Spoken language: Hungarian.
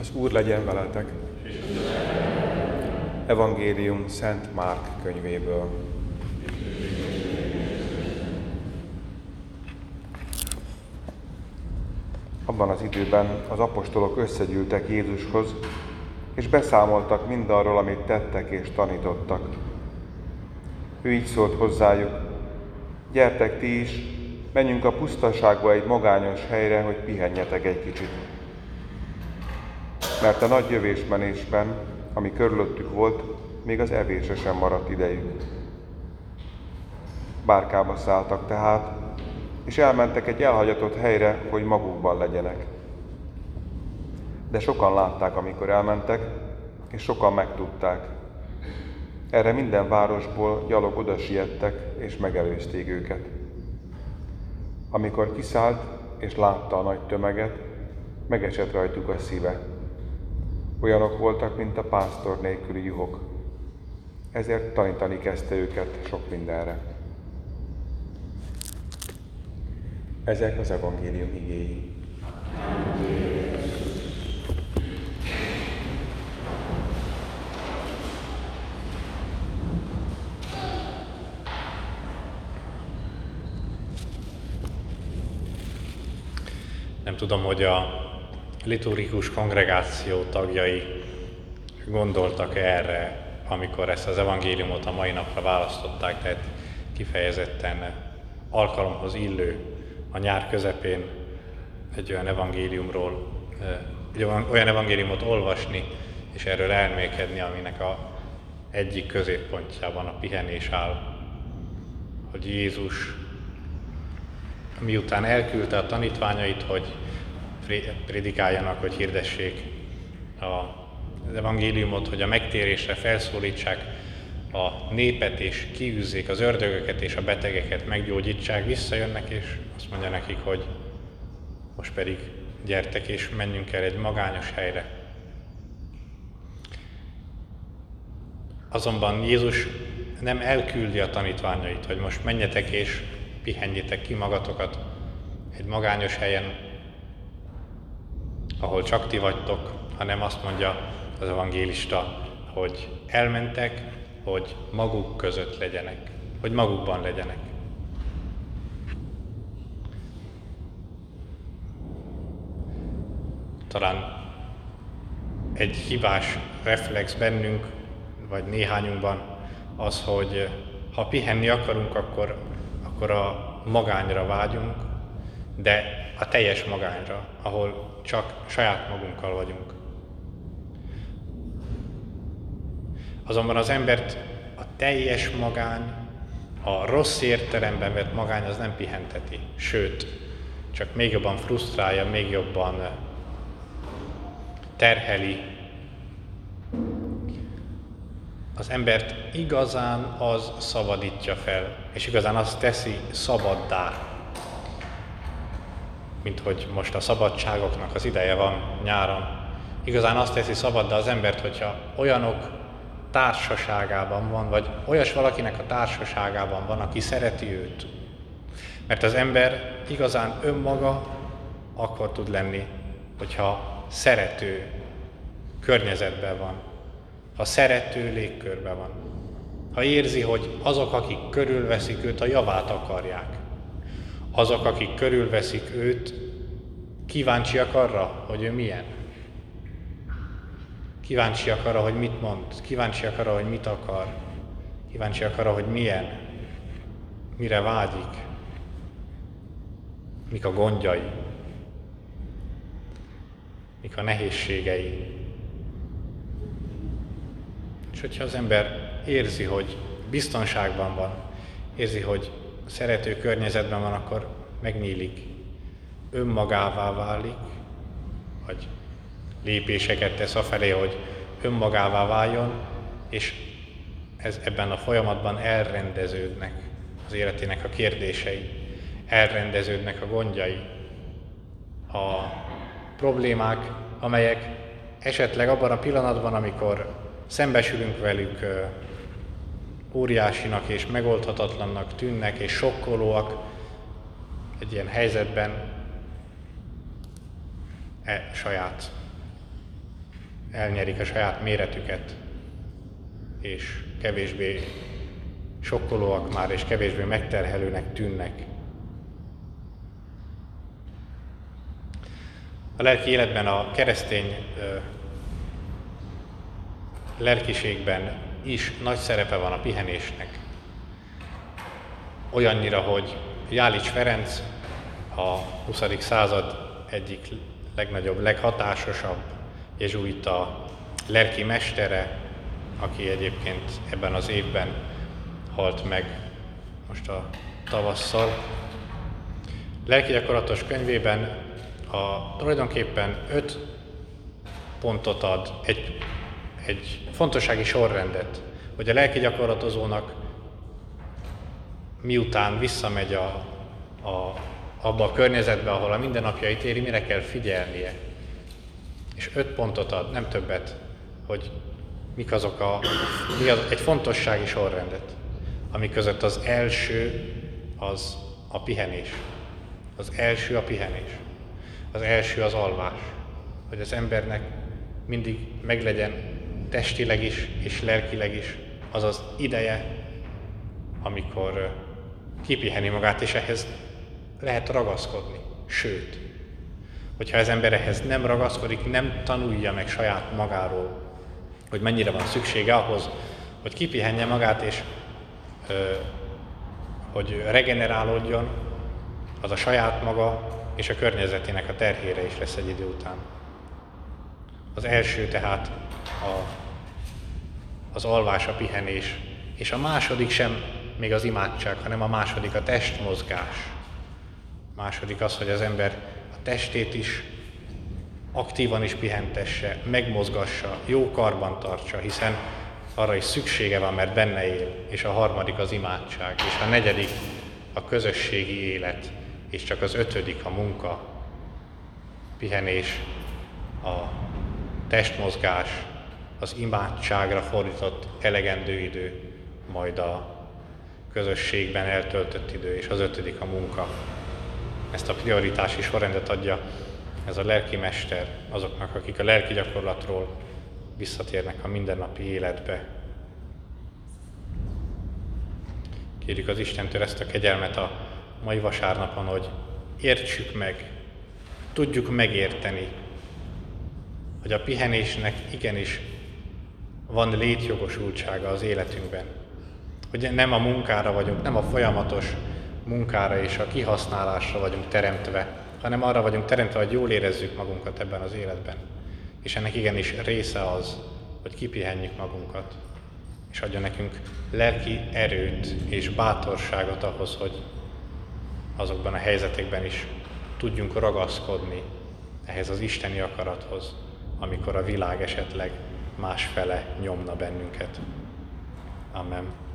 Az Úr legyen veletek! Evangélium Szent Márk könyvéből. Abban az időben az apostolok összegyűltek Jézushoz, és beszámoltak mindarról, amit tettek és tanítottak. Ő így szólt hozzájuk: gyertek ti is, menjünk a pusztaságba egy magányos helyre, hogy pihenjetek egy kicsit. Mert a nagy jövésmenésben, ami körülöttük volt, még az evésre sem maradt idejük. Bárkába szálltak tehát, és elmentek egy elhagyatott helyre, hogy magukban legyenek. De sokan látták, amikor elmentek, és sokan megtudták. Erre minden városból gyalog oda siettek, és megelőzték őket. Amikor kiszállt, és látta a nagy tömeget, megesett rajtuk a szíve. Olyanok voltak, mint a pásztor nélküli juhok. Ezért tanítani kezdte őket sok mindenre. Ezek az evangélium igéi. Nem tudom, hogy a liturgikus kongregáció tagjai gondoltak erre, amikor ezt az evangéliumot a mai napra választották, tehát kifejezetten alkalomhoz illő a nyár közepén olyan evangéliumot olvasni, és erről elmélkedni, aminek a egyik középpontjában a pihenés áll. Hogy Jézus, miután elküldte a tanítványait, hogy prédikáljanak, hogy hirdessék az evangéliumot, hogy a megtérésre felszólítsák a népet, és kiűzzék az ördögöket, és a betegeket meggyógyítsák, visszajönnek, és azt mondja nekik, hogy most pedig gyertek, és menjünk el egy magányos helyre. Azonban Jézus nem elküldi a tanítványait, hogy most menjetek és pihenjétek ki magatokat egy magányos helyen, ahol csak ti vagytok, hanem azt mondja az evangélista, hogy elmentek, hogy maguk között legyenek, hogy magukban legyenek. Talán egy hibás reflex bennünk, vagy néhányunkban az, hogy ha pihenni akarunk, akkor a magányra vágyunk, de a teljes magányra, ahol csak saját magunkkal vagyunk. Azonban az embert a teljes magány, a rossz értelemben vett magány az nem pihenteti, sőt, csak még jobban frusztrálja, még jobban terheli. Az embert igazán az szabadítja fel, és igazán az teszi szabaddá, mint hogy most a szabadságoknak az ideje van nyáron. Igazán azt teszi szabaddá az embert, hogyha olyanok társaságában van, vagy olyas valakinek a társaságában van, aki szereti őt. Mert az ember igazán önmaga akkor tud lenni, hogyha szerető környezetben van, ha szerető légkörben van, ha érzi, hogy azok, akik körülveszik őt, a javát akarják. Azok, akik körülveszik őt, kíváncsiak arra, hogy ő milyen. Kíváncsiak arra, hogy mit mond, kíváncsiak arra, hogy mit akar, kíváncsiak arra, hogy milyen, mire vágyik, mik a gondjai, mik a nehézségei. És hogyha az ember érzi, hogy biztonságban van, érzi, hogy szerető környezetben van, akkor megnyílik, önmagává válik, vagy lépéseket tesz afelé, hogy önmagává váljon, és ebben a folyamatban elrendeződnek az életének a kérdései, elrendeződnek a gondjai, a problémák, amelyek esetleg abban a pillanatban, amikor szembesülünk velük, óriásinak és megoldhatatlannak tűnnek, és sokkolóak, egy ilyen helyzetben saját elnyerik a saját méretüket, és kevésbé sokkolóak már, és kevésbé megterhelőnek tűnnek. A lelki életben, a keresztény lelkiségben is nagy szerepe van a pihenésnek. Olyannyira, hogy Jálics Ferenc, a 20. század egyik legnagyobb, leghatásosabb jezsuita lelki mestere, aki egyébként ebben az évben halt meg, most a tavasszal. Lelkigyakorlatos könyvében tulajdonképpen 5 pontot ad, egy fontossági sorrendet, hogy a lelkigyakorlatozónak miután visszamegy abba a környezetbe, ahol a mindennapjait éri, mire kell figyelnie. És 5 pontot ad, nem többet, hogy mik azok egy fontossági sorrendet, ami között az első az a pihenés. Az első a pihenés. Az első az alvás. Hogy az embernek mindig meglegyen testileg is és lelkileg is az az ideje, amikor kipiheni magát, és ehhez lehet ragaszkodni. Sőt, hogyha az ember ehhez nem ragaszkodik, nem tanulja meg saját magáról, hogy mennyire van szüksége ahhoz, hogy kipihenje magát, és hogy regenerálódjon, az a saját maga és a környezetének a terhére is lesz egy idő után. Az első tehát az alvás, a pihenés, és a második sem még az imádság, hanem a második a testmozgás. A második az, hogy az ember a testét is aktívan is pihentesse, megmozgassa, jó karban tartsa, hiszen arra is szüksége van, mert benne él. És a harmadik az imádság, és a negyedik a közösségi élet, és csak az 5. a munka, pihenés, a testmozgás, az imádságra fordított elegendő idő, majd a közösségben eltöltött idő, és az 5. a munka. Ezt a prioritási sorrendet adja ez a lelkimester azoknak, akik a lelki gyakorlatról visszatérnek a mindennapi életbe. Kérjük az Istentől ezt a kegyelmet a mai vasárnapon, hogy értsük meg, tudjuk megérteni, hogy a pihenésnek igenis van létjogosultsága az életünkben. Hogy nem a munkára vagyunk, nem a folyamatos munkára és a kihasználásra vagyunk teremtve, hanem arra vagyunk teremtve, hogy jól érezzük magunkat ebben az életben. És ennek igenis része az, hogy kipihenjük magunkat, és adjon nekünk lelki erőt és bátorságot ahhoz, hogy azokban a helyzetekben is tudjunk ragaszkodni ehhez az isteni akarathoz, amikor a világ esetleg másfele nyomna bennünket. Amen.